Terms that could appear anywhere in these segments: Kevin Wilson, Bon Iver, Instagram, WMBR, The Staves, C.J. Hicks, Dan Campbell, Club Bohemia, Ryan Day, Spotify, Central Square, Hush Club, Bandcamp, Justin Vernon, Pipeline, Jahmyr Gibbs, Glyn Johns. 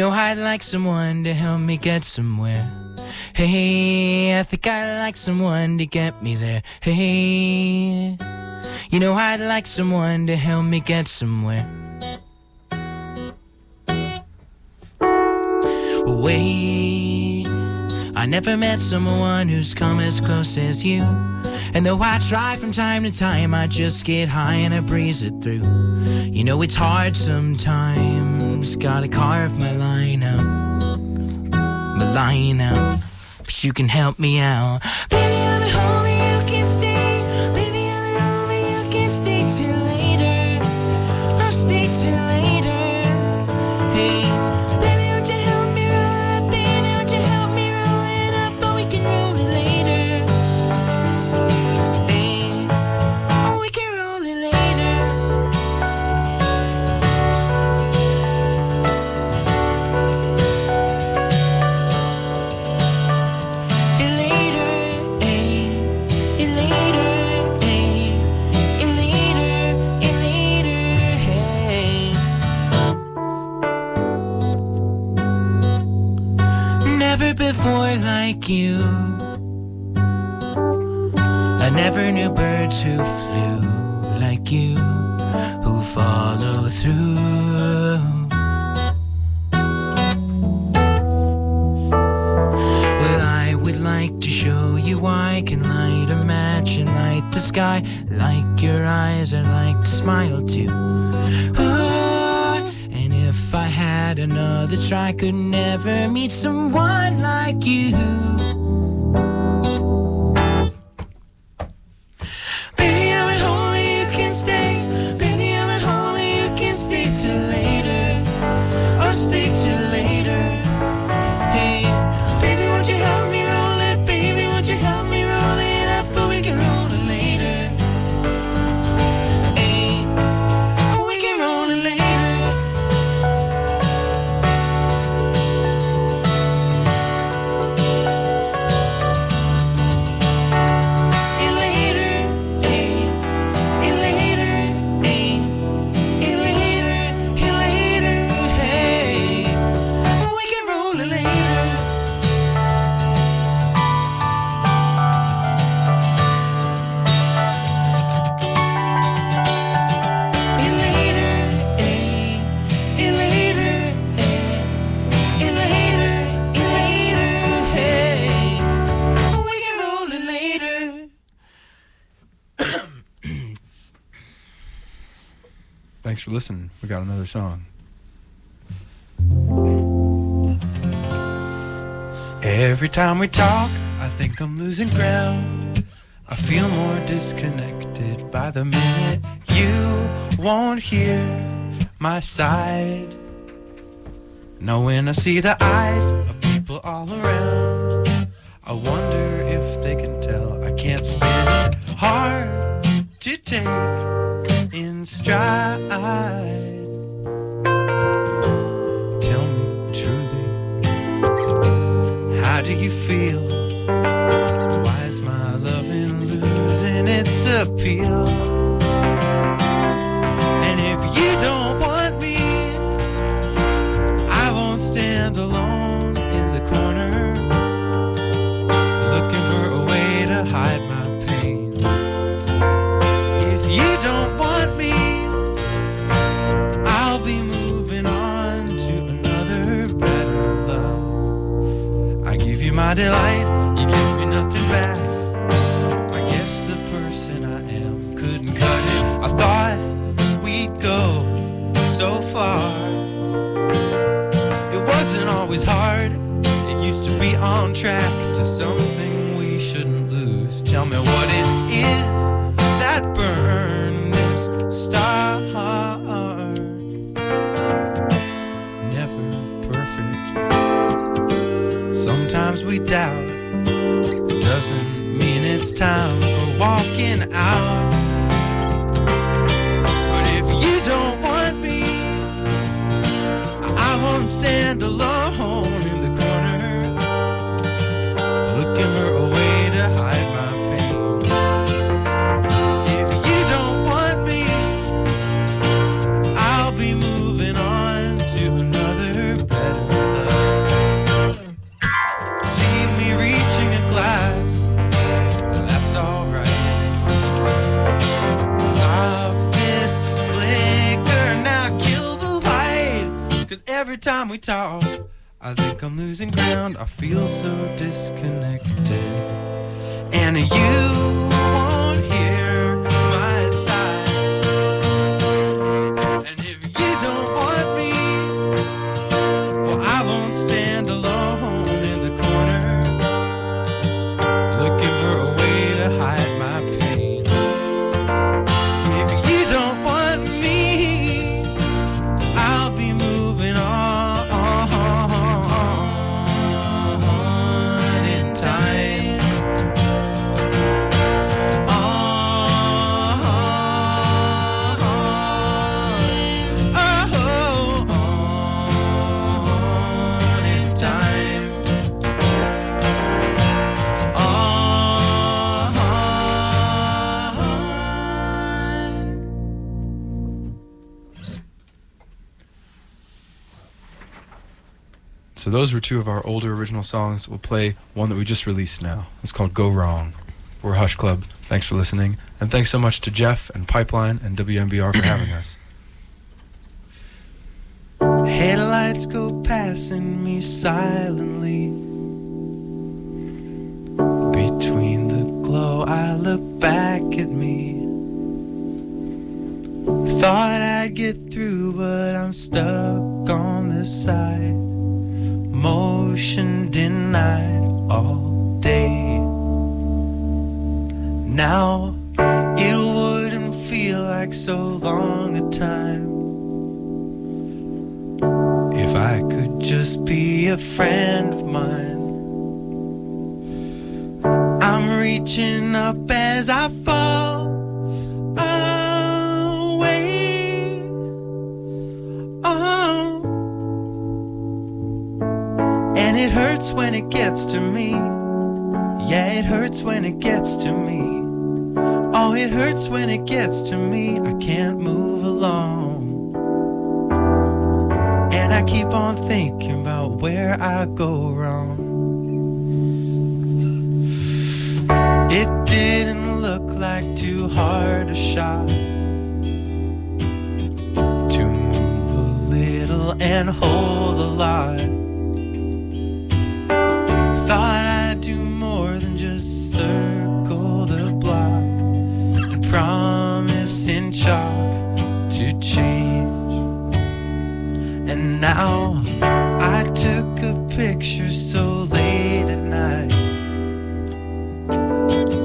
know, I'd like someone to help me get somewhere. Hey, I think I'd like someone to get me there. Hey, you know, I'd like someone to help me get somewhere. Wait, I never met someone who's come as close as you. And though I try from time to time, I just get high and I breeze it through. You know it's hard sometimes, gotta carve my line out, but you can help me out. Baby, I'm at home and you can stay. Baby, I'm at home and you can stay till later. I'll stay till later. Hey. Before like you, I never knew birds who flew like you, who follow through. Well, I would like to show you I can light a match and light the sky. Like your eyes, I like to smile too. If I had another try, could never meet someone like you. Baby, I'm at home and you can stay. Baby, I'm at home and you can stay till later. Oh, stay till later. Hey, baby, won't you help me roll it? Baby, won't you help me roll it up? But we can roll it later. Hey, oh, we can roll it later. Thanks for listening. We got another song. Every time we talk, I think I'm losing ground. I feel more disconnected by the minute. You won't hear my side. Now when I see the eyes of people all around, I wonder if they can tell I can't spin it. Hard to take in stride. Tell me truly, how do you feel? Why is my loving losing its appeal? And if you don't want me, I won't stand alone in the corner, looking for a way to hide my pain. If you don't want my delight, you give me nothing back. I guess the person I am couldn't cut it. I thought we'd go so far. It wasn't always hard. It used to be on track to something we shouldn't lose. Tell me what it is that burned this star. Sometimes we doubt, it doesn't mean it's time for walking out. But if you don't want me, I won't stand alone in the corner, looking for a way to hide my pain. Every time we talk, I think I'm losing ground. I feel so disconnected. And you won't hear my side. And if you don't want me, well, I won't stand alone in the corner, looking for a way to hide my pain. If you don't want me, I'll be moving on in time. So those were two of our older original songs. We'll play one that we just released now. It's called Go Wrong. We're Hush Club. Thanks for listening. And thanks so much to Jeff and Pipeline and WMBR for having us. Headlights go passing me silently. Between the glow, I look back at me. Thought I'd get through, but I'm stuck on this side. Motion denied all day. Now it wouldn't feel like so long a time if I could just be a friend of mine. I'm reaching up as I fall away. Oh, and it hurts when it gets to me. Yeah, it hurts when it gets to me. Oh, it hurts when it gets to me. I can't move along. And I keep on thinking about where I go wrong. It didn't look like too hard a shot to move a little and hold a lot. Thought I'd do more than just circle the block and promise in chalk to change. And now I took a picture so late at night.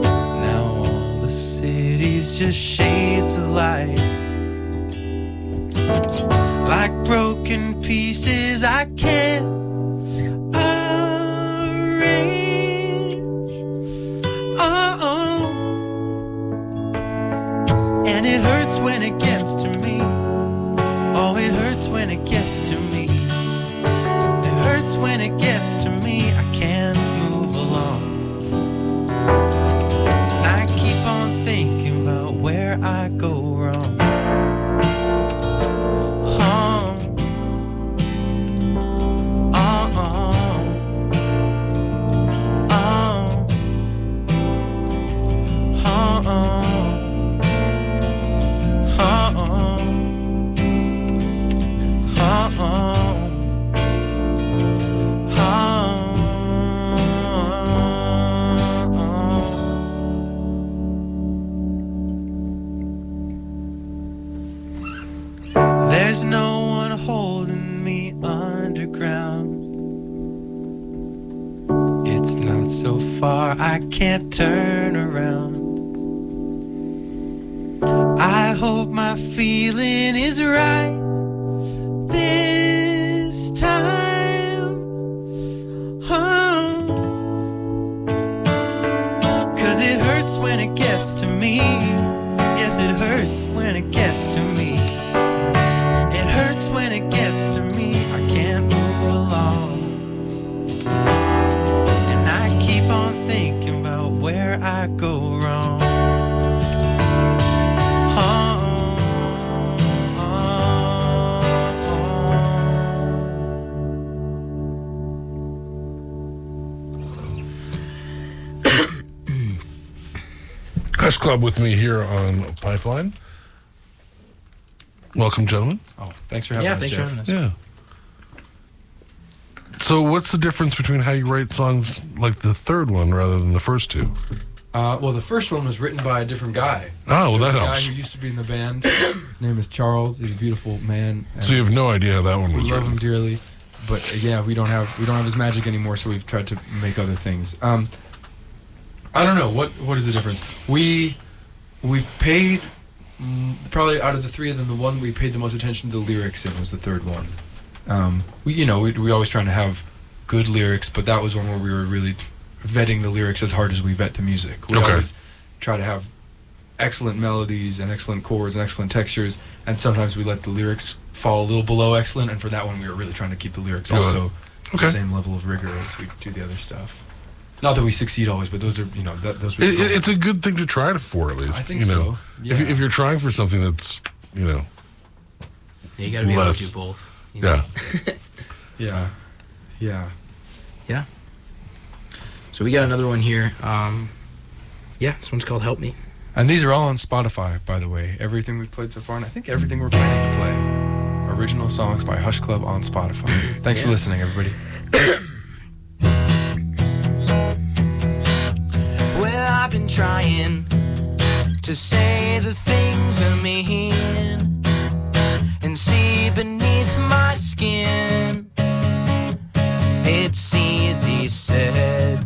Now all the city's just shades of light. Like broken pieces I can't. And it hurts when it gets to me. Oh, it hurts when it gets to me. It hurts when it gets to me. I can't move along. And I keep on thinking about where I go wrong. There's no one holding me underground. It's not so far, I can't turn around. I hope my feeling is right this time, oh. 'Cause it hurts when it gets to me. Yes, it hurts when it gets to me. It hurts when it gets to me. I can't move along. And I keep on thinking about where I go wrong. Hush Club with me here on Pipeline. Welcome, gentlemen. Oh, thanks for having us, Jeff. Yeah, thanks for having us. So what's the difference between how you write songs like the third one rather than the first two? Well, the first one was written by a different guy. Oh, well, that helps. A guy who used to be in the band. His name is Charles. He's a beautiful man. So you have no idea how that one was written. We love him dearly, but yeah, we don't have his magic anymore. So we've tried to make other things. I don't know what is the difference. We paid probably out of the three of them, the one we paid the most attention to the lyrics in was the third one. We always trying to have good lyrics, but that was one where we were really vetting the lyrics as hard as we vet the music. We always try to have excellent melodies and excellent chords and excellent textures, and sometimes we let the lyrics fall a little below excellent, and for that one we were really trying to keep the lyrics also the same level of rigor as we do the other stuff. Not that we succeed always, but those are, you know, those. It's a good thing to try for, at least. I think so. Yeah. If you're trying for something that's, you know, you got to be able to do both. You know? Yeah. Yeah. So we got another one here. This one's called Help Me. And these are all on Spotify, by the way. Everything we've played so far, and I think everything we're planning to play. Original songs by Hush Club on Spotify. Thanks for listening, everybody. Well, I've been trying to say the things I mean and see beneath my skin. It's easy said.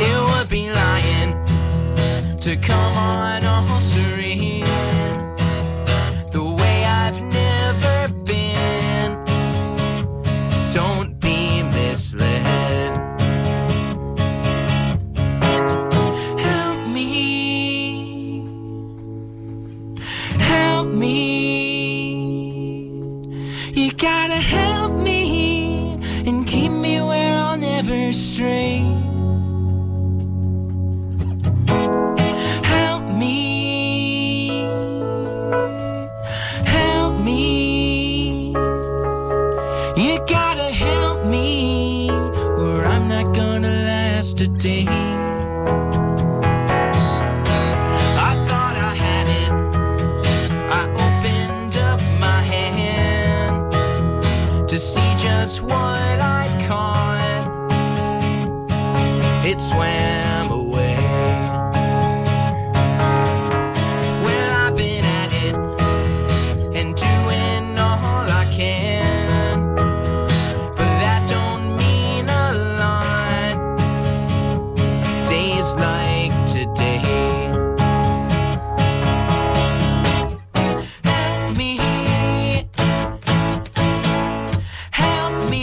It would be lying to come on all serene, the way I've never been. Don't be misled. Help me. Help me. You gotta help me and keep me where I'll never stray. Help me. Help me. You gotta help me, or I'm not gonna last a day. I thought I had it. I opened up my hand to see just one. It swam away. Well, I've been at it and doing all I can, but that don't mean a lot. Days like today. Help me. Help me.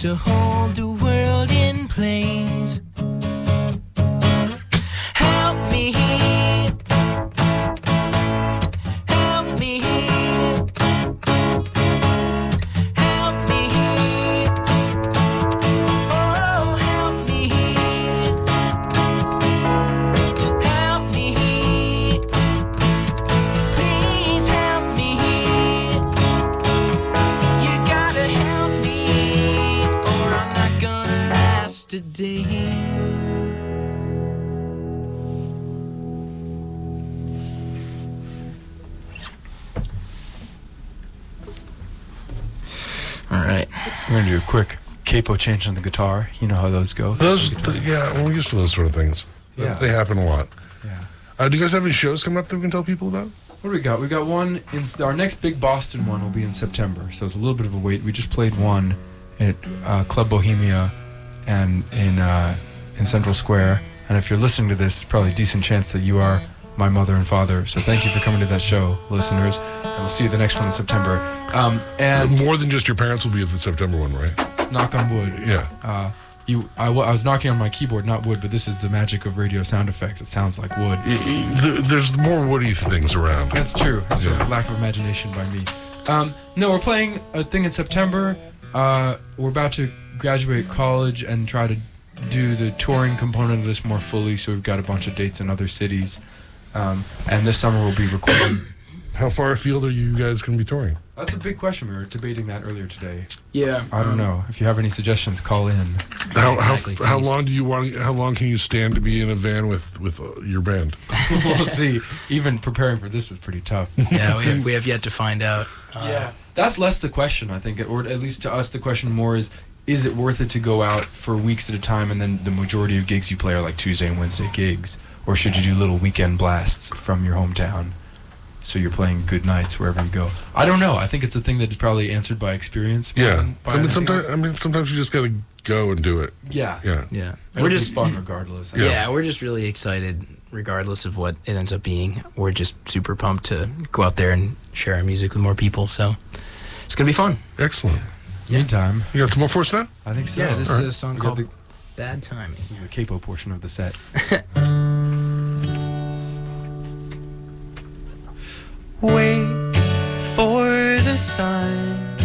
To hold the world in place. Help me. Help me. Help me. Oh, help me. Help me. Please help me. You gotta help me, gonna last a day. All right, we're gonna do a quick capo change on the guitar. You know how those go. We're used to those sort of things. Yeah, they happen a lot. Yeah. Do you guys have any shows coming up that we can tell people about? What do we got? We got one. Our next big Boston one will be in September, so it's a little bit of a wait. We just played one at Club Bohemia and in Central Square. And if you're listening to this, probably a decent chance that you are my mother and father. So thank you for coming to that show, listeners. And we'll see you the next one in September. And more than just your parents will be at the September one, right? Knock on wood. Yeah. I was knocking on my keyboard, not wood, but this is the magic of radio sound effects. It sounds like wood. There's more woody things around. That's true. That's a lack of imagination by me. No, we're playing a thing in September. We're about to graduate college and try to do the touring component of this more fully, so we've got a bunch of dates in other cities. And this summer we'll be recording. How far afield are you guys going to be touring? That's a big question. We were debating that earlier today. Yeah. I don't know. If you have any suggestions, call in. How long do you want? How long can you stand to be in a van with your band? We'll see. Even preparing for this was pretty tough. Yeah, we have yet to find out. Yeah, that's less the question, I think, or at least to us, the question more is it worth it to go out for weeks at a time, and then the majority of gigs you play are like Tuesday and Wednesday gigs, or should you do little weekend blasts from your hometown? So you're playing good nights wherever you go. I don't know. I think it's a thing that is probably answered by experience. Yeah. Sometimes you just gotta go and do it. Yeah. Yeah. Yeah. We're just fun regardless. Yeah, we're just really excited regardless of what it ends up being. We're just super pumped to go out there and share our music with more people. So it's gonna be fun. Excellent. Yeah. Meantime, you got some more for us now? I think so. Yeah. This is a song called "Bad Timing." This is the capo portion of the set. Wait for the sign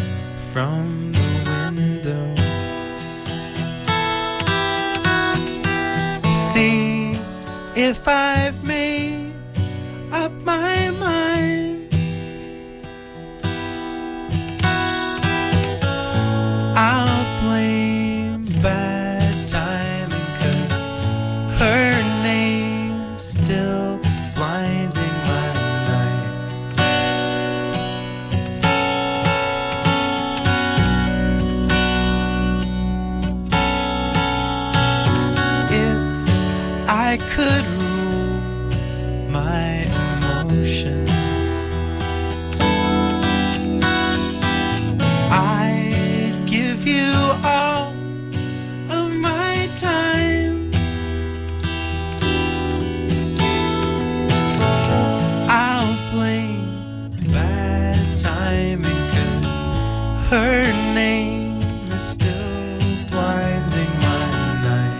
from the window. See if I've made up my mind. I'll blame bad timing, 'cause her name's still blinding. I could rule my emotions, I'd give you all of my time. I'll blame bad timing, 'cause her name is still blinding my night.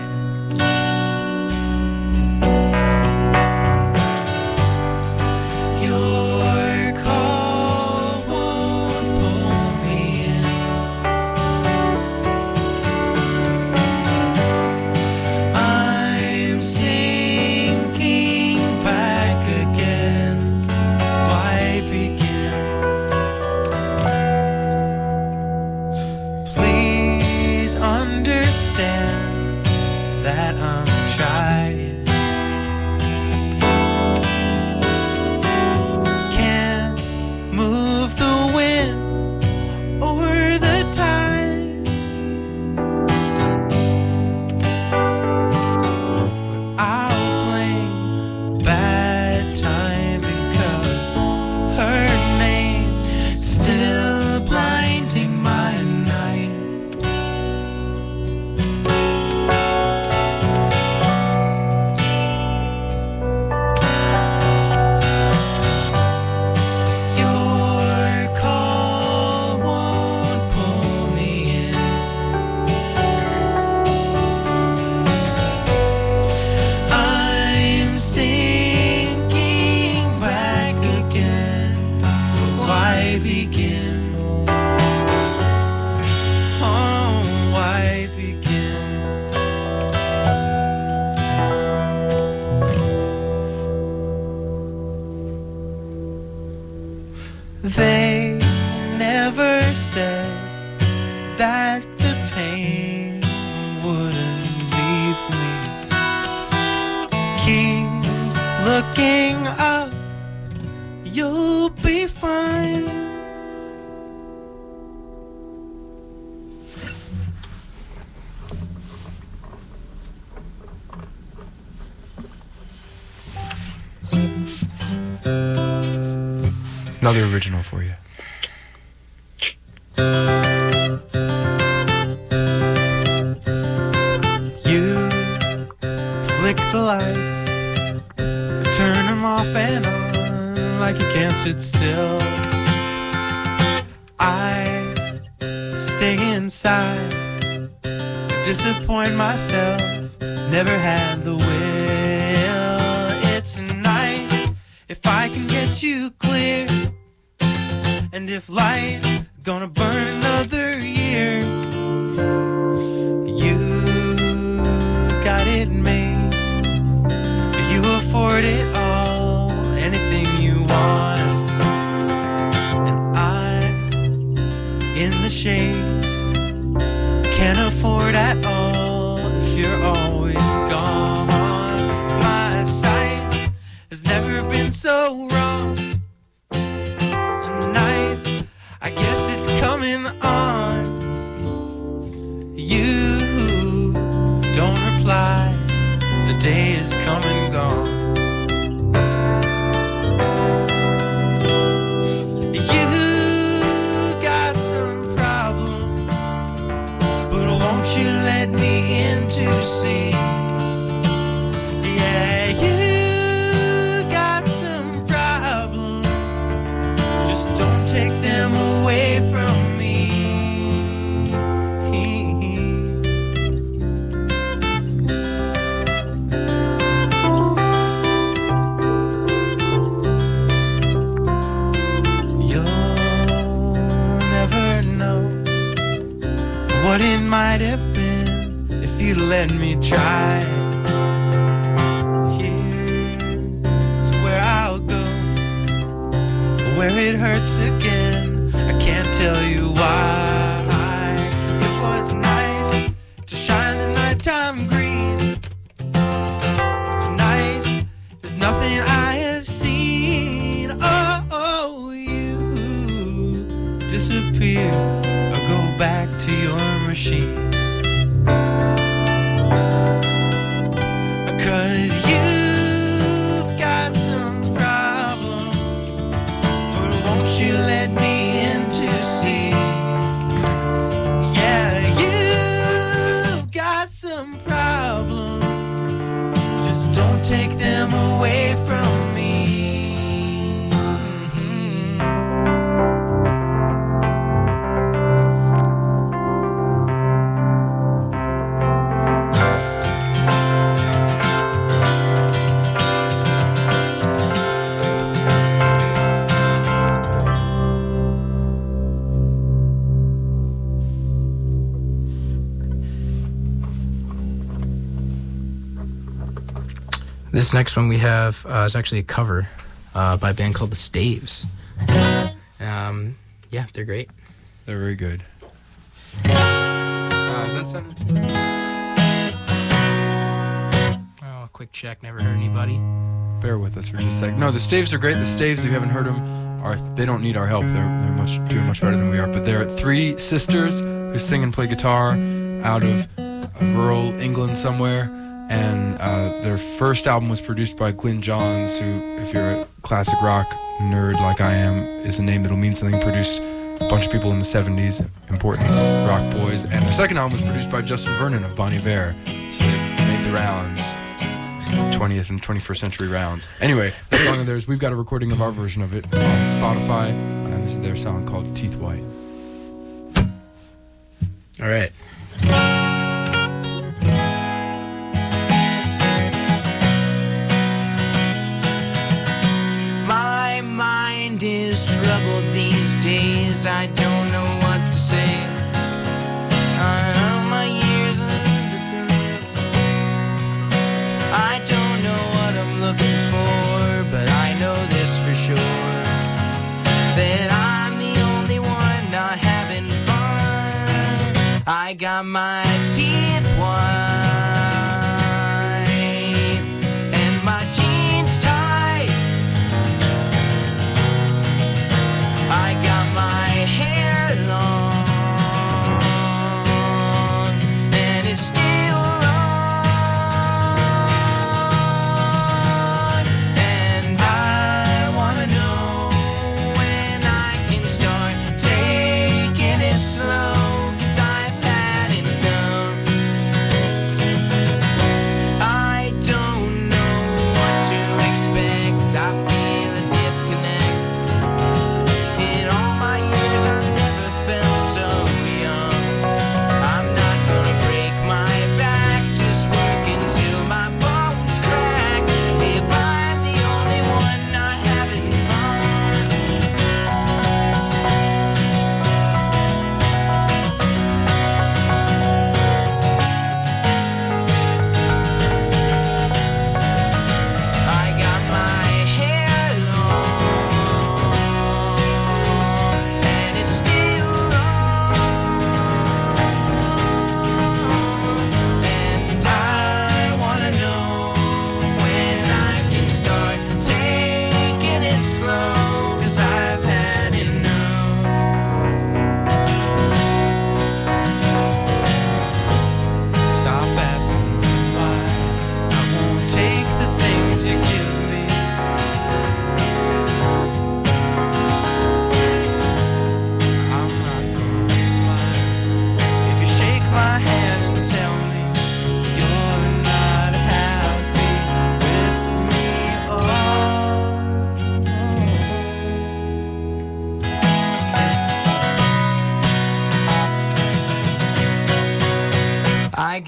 Another original for you. You flick the lights, turn them off and on like you can't sit still. I stay inside disappoint myself, never had the will. It's nice if I can get you clear, and if light gonna burn another year, you got it made, you afford it all, anything you want, and I, in the shade, can't afford at all if you're always gone. My sight has never been so wrong. The night, I guess it's coming on. You don't reply, the day is come and gone. You let me in to see. Yeah, you got some problems, just don't take them away from me. You'll never know what it might have you let me try. Here's where I'll go, where it hurts again, I can't tell you why. It was nice to shine the nighttime green. Tonight there's nothing I have seen. Oh, you disappear or go back to your machine. Take them away from me. This next one we have is actually a cover by a band called The Staves. Yeah, they're great. They're very good. Is that sounding too? Oh, quick check. Never heard anybody. Bear with us for just a sec. No, The Staves are great. The Staves, if you haven't heard them, they don't need our help. They're doing much better than we are. But they're three sisters who sing and play guitar out of rural England somewhere. And their first album was produced by Glyn Johns, who, if you're a classic rock nerd like I am, is a name that'll mean something. Produced a bunch of people in the 70s, important rock boys. And their second album was produced by Justin Vernon of Bon Iver. So they've made the rounds, 20th and 21st century rounds. Anyway, that song of theirs, we've got a recording of our version of it on Spotify. And this is their song called Teeth White. All right. Is troubled these days, I don't know what to say. My years, I don't know what I'm looking for, but I know this for sure, that I'm the only one not having fun. I got my teeth white and my jeans tight, I got my hair long, and it's still wrong. And I wanna know when I can start taking it slow, 'cause I've had it done.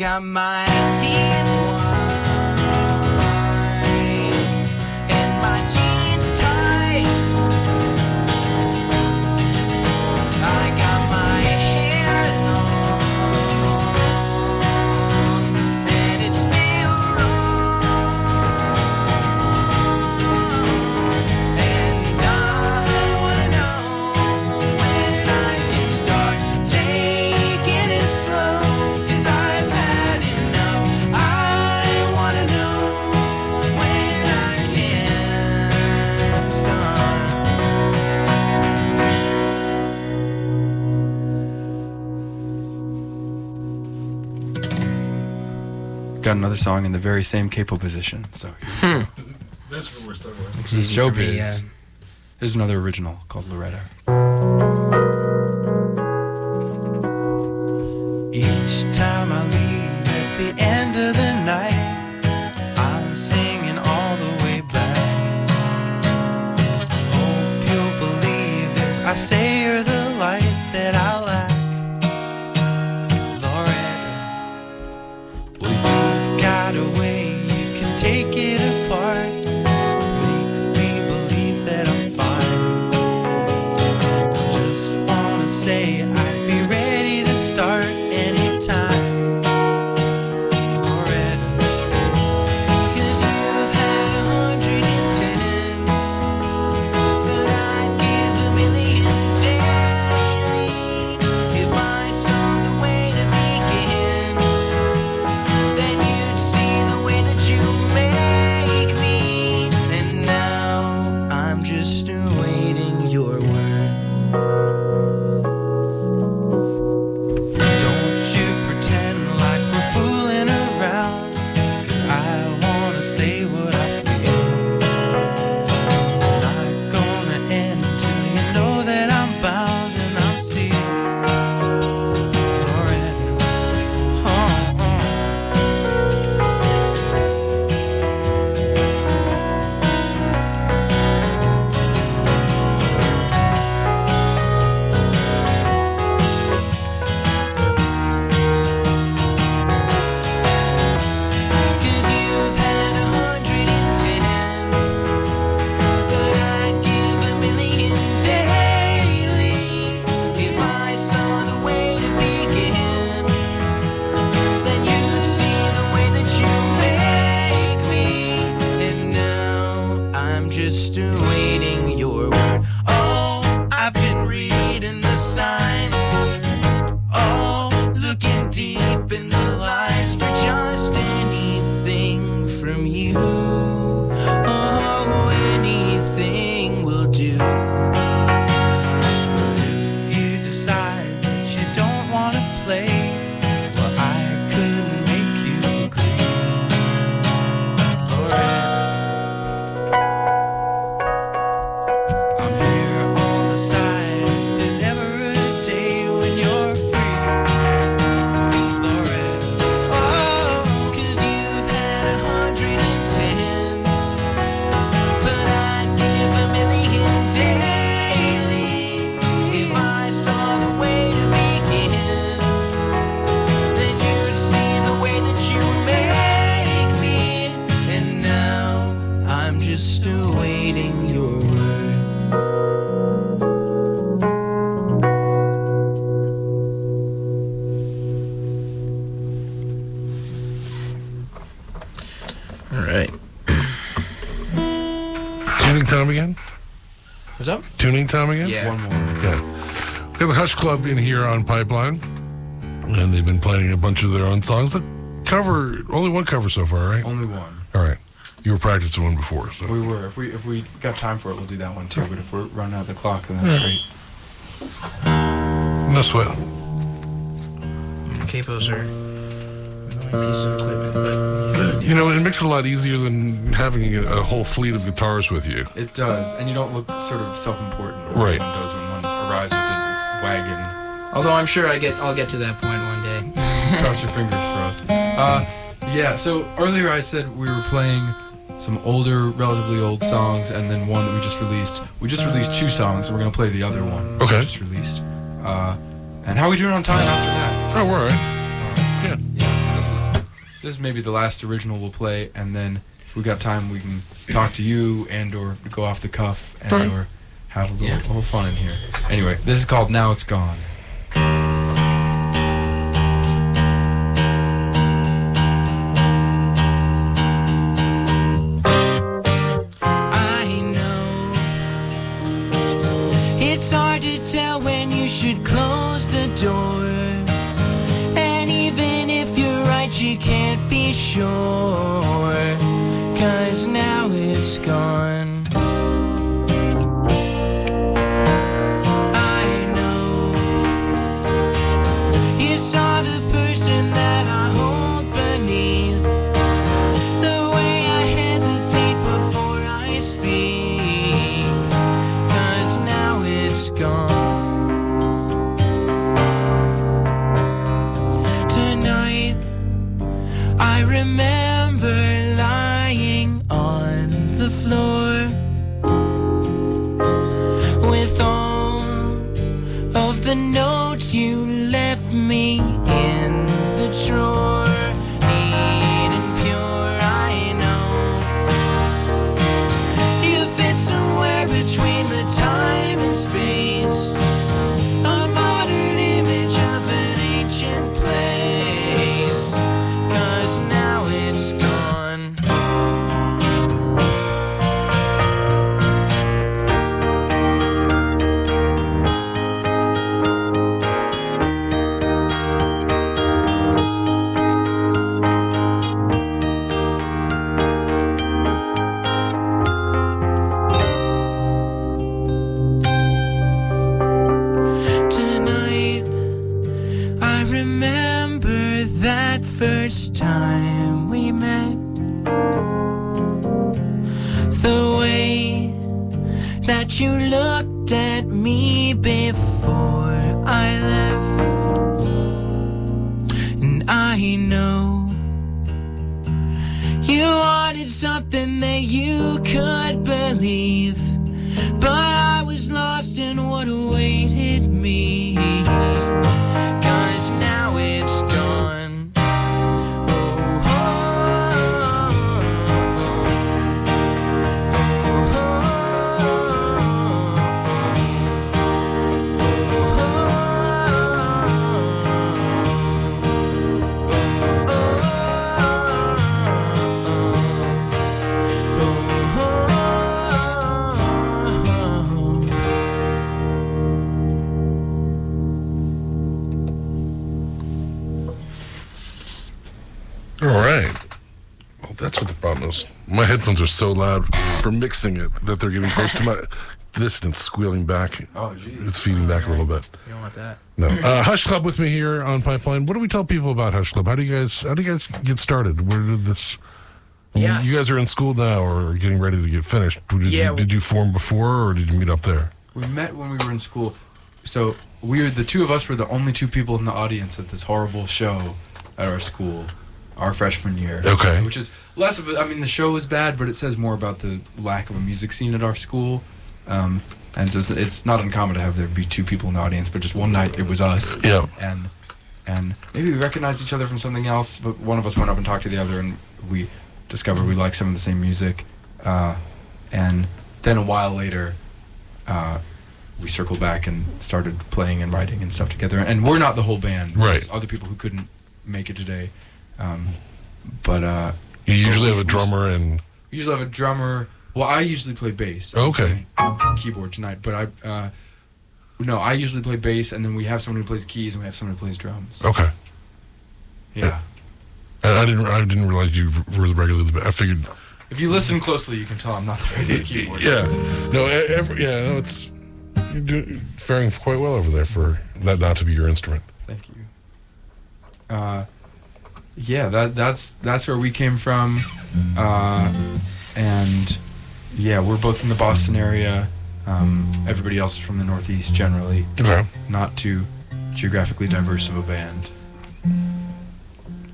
got my teeth lined and my jeans tight. I got my hair long and it's still wrong. And I wanna know when I can start taking it slow. Got another song in the very same capo position, so that's what we're stuck with. It's showbiz. Me, yeah. There's another original called Loretta. Each time I leave at the end of the night, I'm singing all the way back. Hope you'll believe if I say you're the light that I lack. Take it apart, make me believe that I'm fine. Just wanna say I'd be ready to start anytime. Loretta, 'cause you've had 110 that I'd give a million daily. If I saw the way to begin, then you'd see the way that you make me, and now I'm just awaiting your word. Don't you pretend like we're fooling around, 'cause I wanna say what I feel. Not gonna end till you know that I'm bound and I'm sealed. Loretta,'cause you've had 110 that I'd give a million daily. If I saw the way to begin, then you'd see the way that you make me, and now I'm just awaiting your word. Oh, I've been reading the sign. Oh, looking deep in the lines for just anything from you. Oh, anything will do. But if you decide that you don't want to play, well, I couldn't make you agree. Alright. I'm here on the side if there's ever a day when you're free. Loretta, oh, 'cause you've had 110 but I'd give a million daily. If I saw the way to begin, then you'd see the way that you make me, and now I'm just awaiting your word. All right. Tuning time again? What's up? Tuning time again? Yeah. One more. Okay. We have a Hush Club in here on Pipeline, and they've been playing a bunch of their own songs. That cover, only one cover so far, right? Only one. All right. You were practicing one before, so. We were. If we got time for it, we'll do that one too. But if we're running out of the clock, then that's great. No sweat. Capos are an annoying piece of equipment, but You know, it makes it a lot easier than having a whole fleet of guitars with you. It does, and you don't look sort of self-important. Like Right. One does when one arrives with a wagon. although I'm sure I'll get to that point one day. Cross your fingers for us. Yeah. So earlier I said we were playing some older, relatively old songs, and then one that we just released. We just released two songs, and we're gonna play the other one. Okay. We just released. And how are we doing on time after that? Oh, we're all right. Yeah. Yeah. So this is this is maybe the last original we'll play, and then if we got time, we can talk to you and or go off the cuff and fun. Or have a little, little fun in here. Anyway, this is called Now It's Gone. Tell when you should close the door, and even if you're right you can't be sure, 'cause now it's gone. I know you saw the person that I hold beneath, the way I hesitate before I speak, 'cause now it's gone. Remember lying on the floor with all of the notes you left me in the drawer, neat and pure, I know. You fit somewhere between the time and space, a modern image of an ancient place. First time we met, the way that you looked at me before I left, and I know you wanted something that you could believe, but I was lost in what awaited me, 'cause now it's gone. My headphones are so loud for mixing it that they're getting close to my... This and it's squealing back. Oh, geez. It's feeding back a little bit. You don't want that. No. Hush Club with me here on Pipeline. What do we tell people about Hush Club? How do you guys get started? Where did this... Yes. You guys are in school now or getting ready to get finished. Did you form before or did you meet up there? We met when we were in school. So the two of us were the only two people in the audience at this horrible show at our school. Our freshman year. Okay. Which is less of a... I mean, the show was bad, but it says more about the lack of a music scene at our school. And so it's not uncommon to have there be two people in the audience, but just one night it was us. Yeah. And maybe we recognized each other from something else, but one of us went up and talked to the other, and we discovered we liked some of the same music. And then a while later, we circled back and started playing and writing and stuff together. And we're not the whole band. Right. There's other people who couldn't make it today. You usually have a drummer and... Usually have a drummer. Well, I usually play bass. Okay. Keyboard tonight, but I usually play bass, and then we have someone who plays keys, and we have someone who plays drums. Okay. Yeah. I didn't realize you were the regular. I figured if you listen closely, you can tell I'm not the regular keyboard. Yeah. You're faring quite well over there for that not to be your instrument. Thank you. Yeah, that's where we came from, and yeah, we're both from the Boston area. Everybody else is from the Northeast generally. Okay. Not too geographically diverse of a band.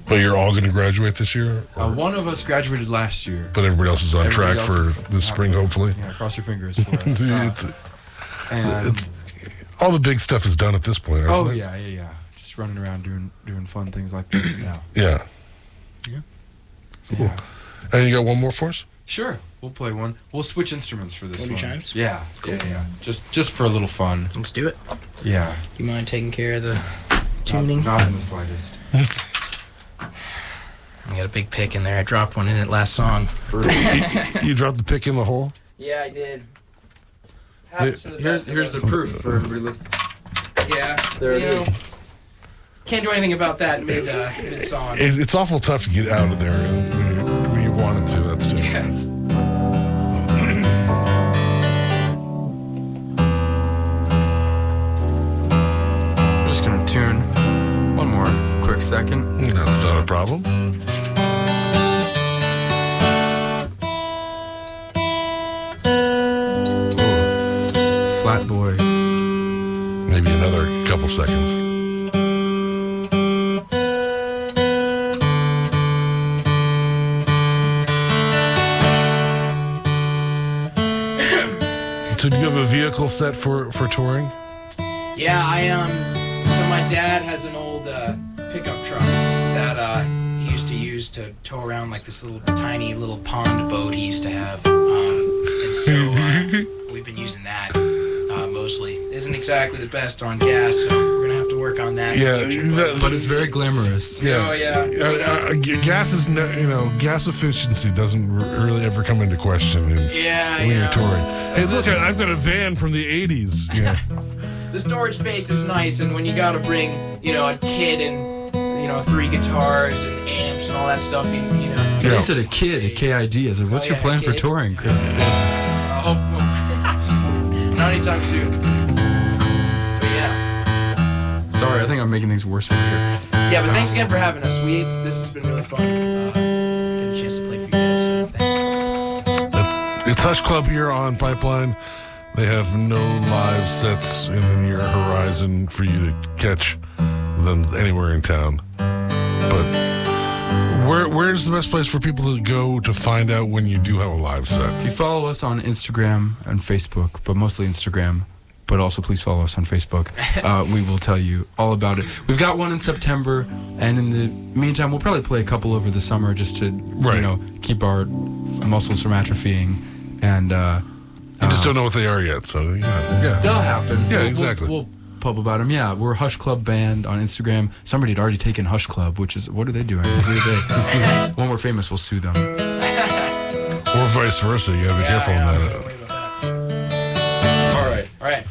But you're all going to graduate this year? One of us graduated last year. But everybody else is on track for the spring, hopefully. Yeah, cross your fingers for us. All the big stuff is done at this point, isn't it? Oh, yeah. Running around doing fun things like this now. Yeah. Yeah. Cool. Yeah. And you got one more for us? Sure. We'll play one. We'll switch instruments for this one. Chimes? Yeah. Cool. Yeah, yeah. Just for a little fun. Let's do it. Yeah. You mind taking care of the tuning? Not in the slightest. I got a big pick in there. I dropped one in it last song. You dropped the pick in the hole? Yeah, I did. Here's the proof for everybody listening. Yeah, there it is. Can't do anything about that mid song. It's awful tough to get out of there when you wanted to. That's just. Yeah. I'm just gonna tune one more quick second. That's not a problem. Flat boy. Maybe another couple seconds. So do you have a vehicle set for touring? Yeah, so my dad has an old pickup truck that he used to use to tow around like this little tiny little pond boat he used to have. And so we've been using that. Mostly isn't exactly the best on gas, so we're gonna have to work on that. Yeah, in the future, but it's very glamorous. Yeah, oh, yeah. Gas is gas efficiency doesn't really ever come into question. When you're touring. Hey, look, I've got a van from the '80s. Yeah. The storage space is nice, and when you gotta bring a kid and 3 guitars and amps and all that stuff, You said a kid, a KID. I said, what's your plan for touring, Chris? Not anytime soon. But yeah. Sorry, I think I'm making things worse over here. Yeah, but thanks again for having us. This has been really fun. Get a chance to play for you guys. Thanks. It's Hush Club here on Pipeline. They have no live sets in the near horizon for you to catch them anywhere in town. But where's the best place for people to go to find out when you do have a live set? If you follow us on Instagram and Facebook, but mostly Instagram, but also please follow us on Facebook. We will tell you all about it. We've got one in September, and in the meantime, we'll probably play a couple over the summer just to keep our muscles from atrophying. And I just don't know what they are yet, so they'll happen. Yeah, exactly. We'll pub about them. Yeah, we're Hush Club Band on Instagram. Somebody had already taken Hush Club, which is, what are they doing? When we're famous, we'll sue them. Or vice versa. You gotta be careful on that. All right.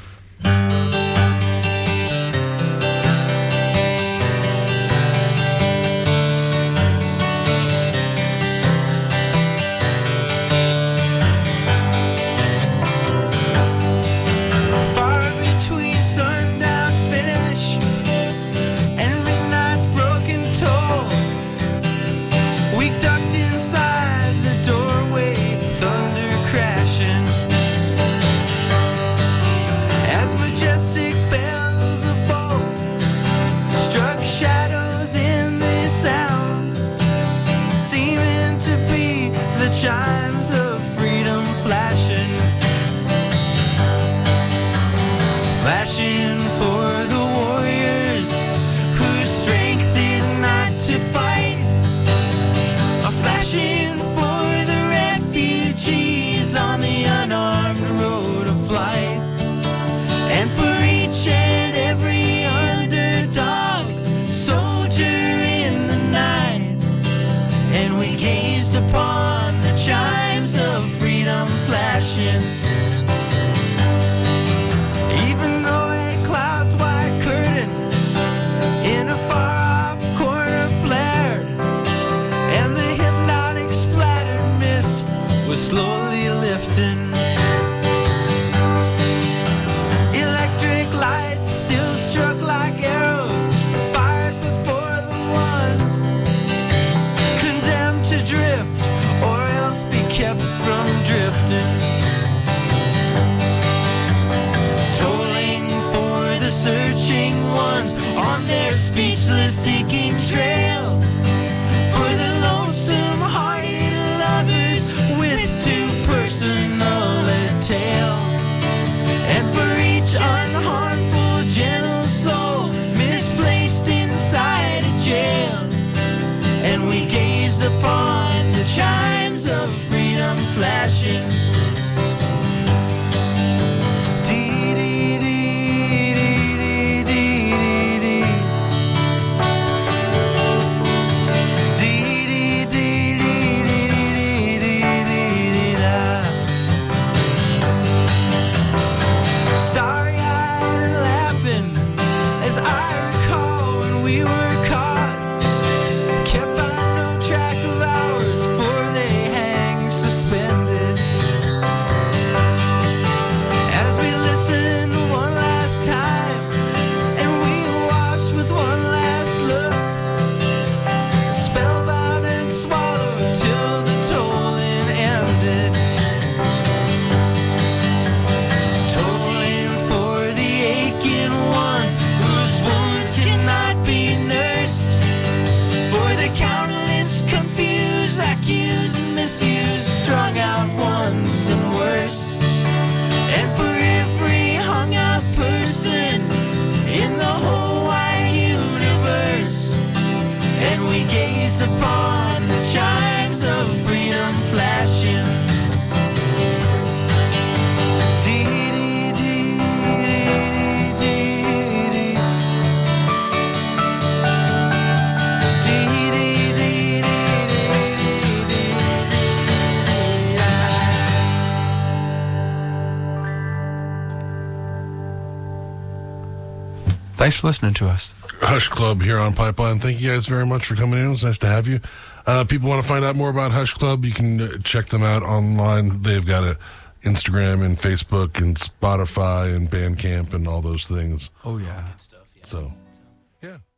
Thanks for listening to us. Hush Club here on Pipeline. Thank you guys very much for coming in. It was nice to have you. People want to find out more about Hush Club, you can check them out online. They've got a Instagram and Facebook and Spotify and Bandcamp and all those things. Oh, yeah. So, yeah.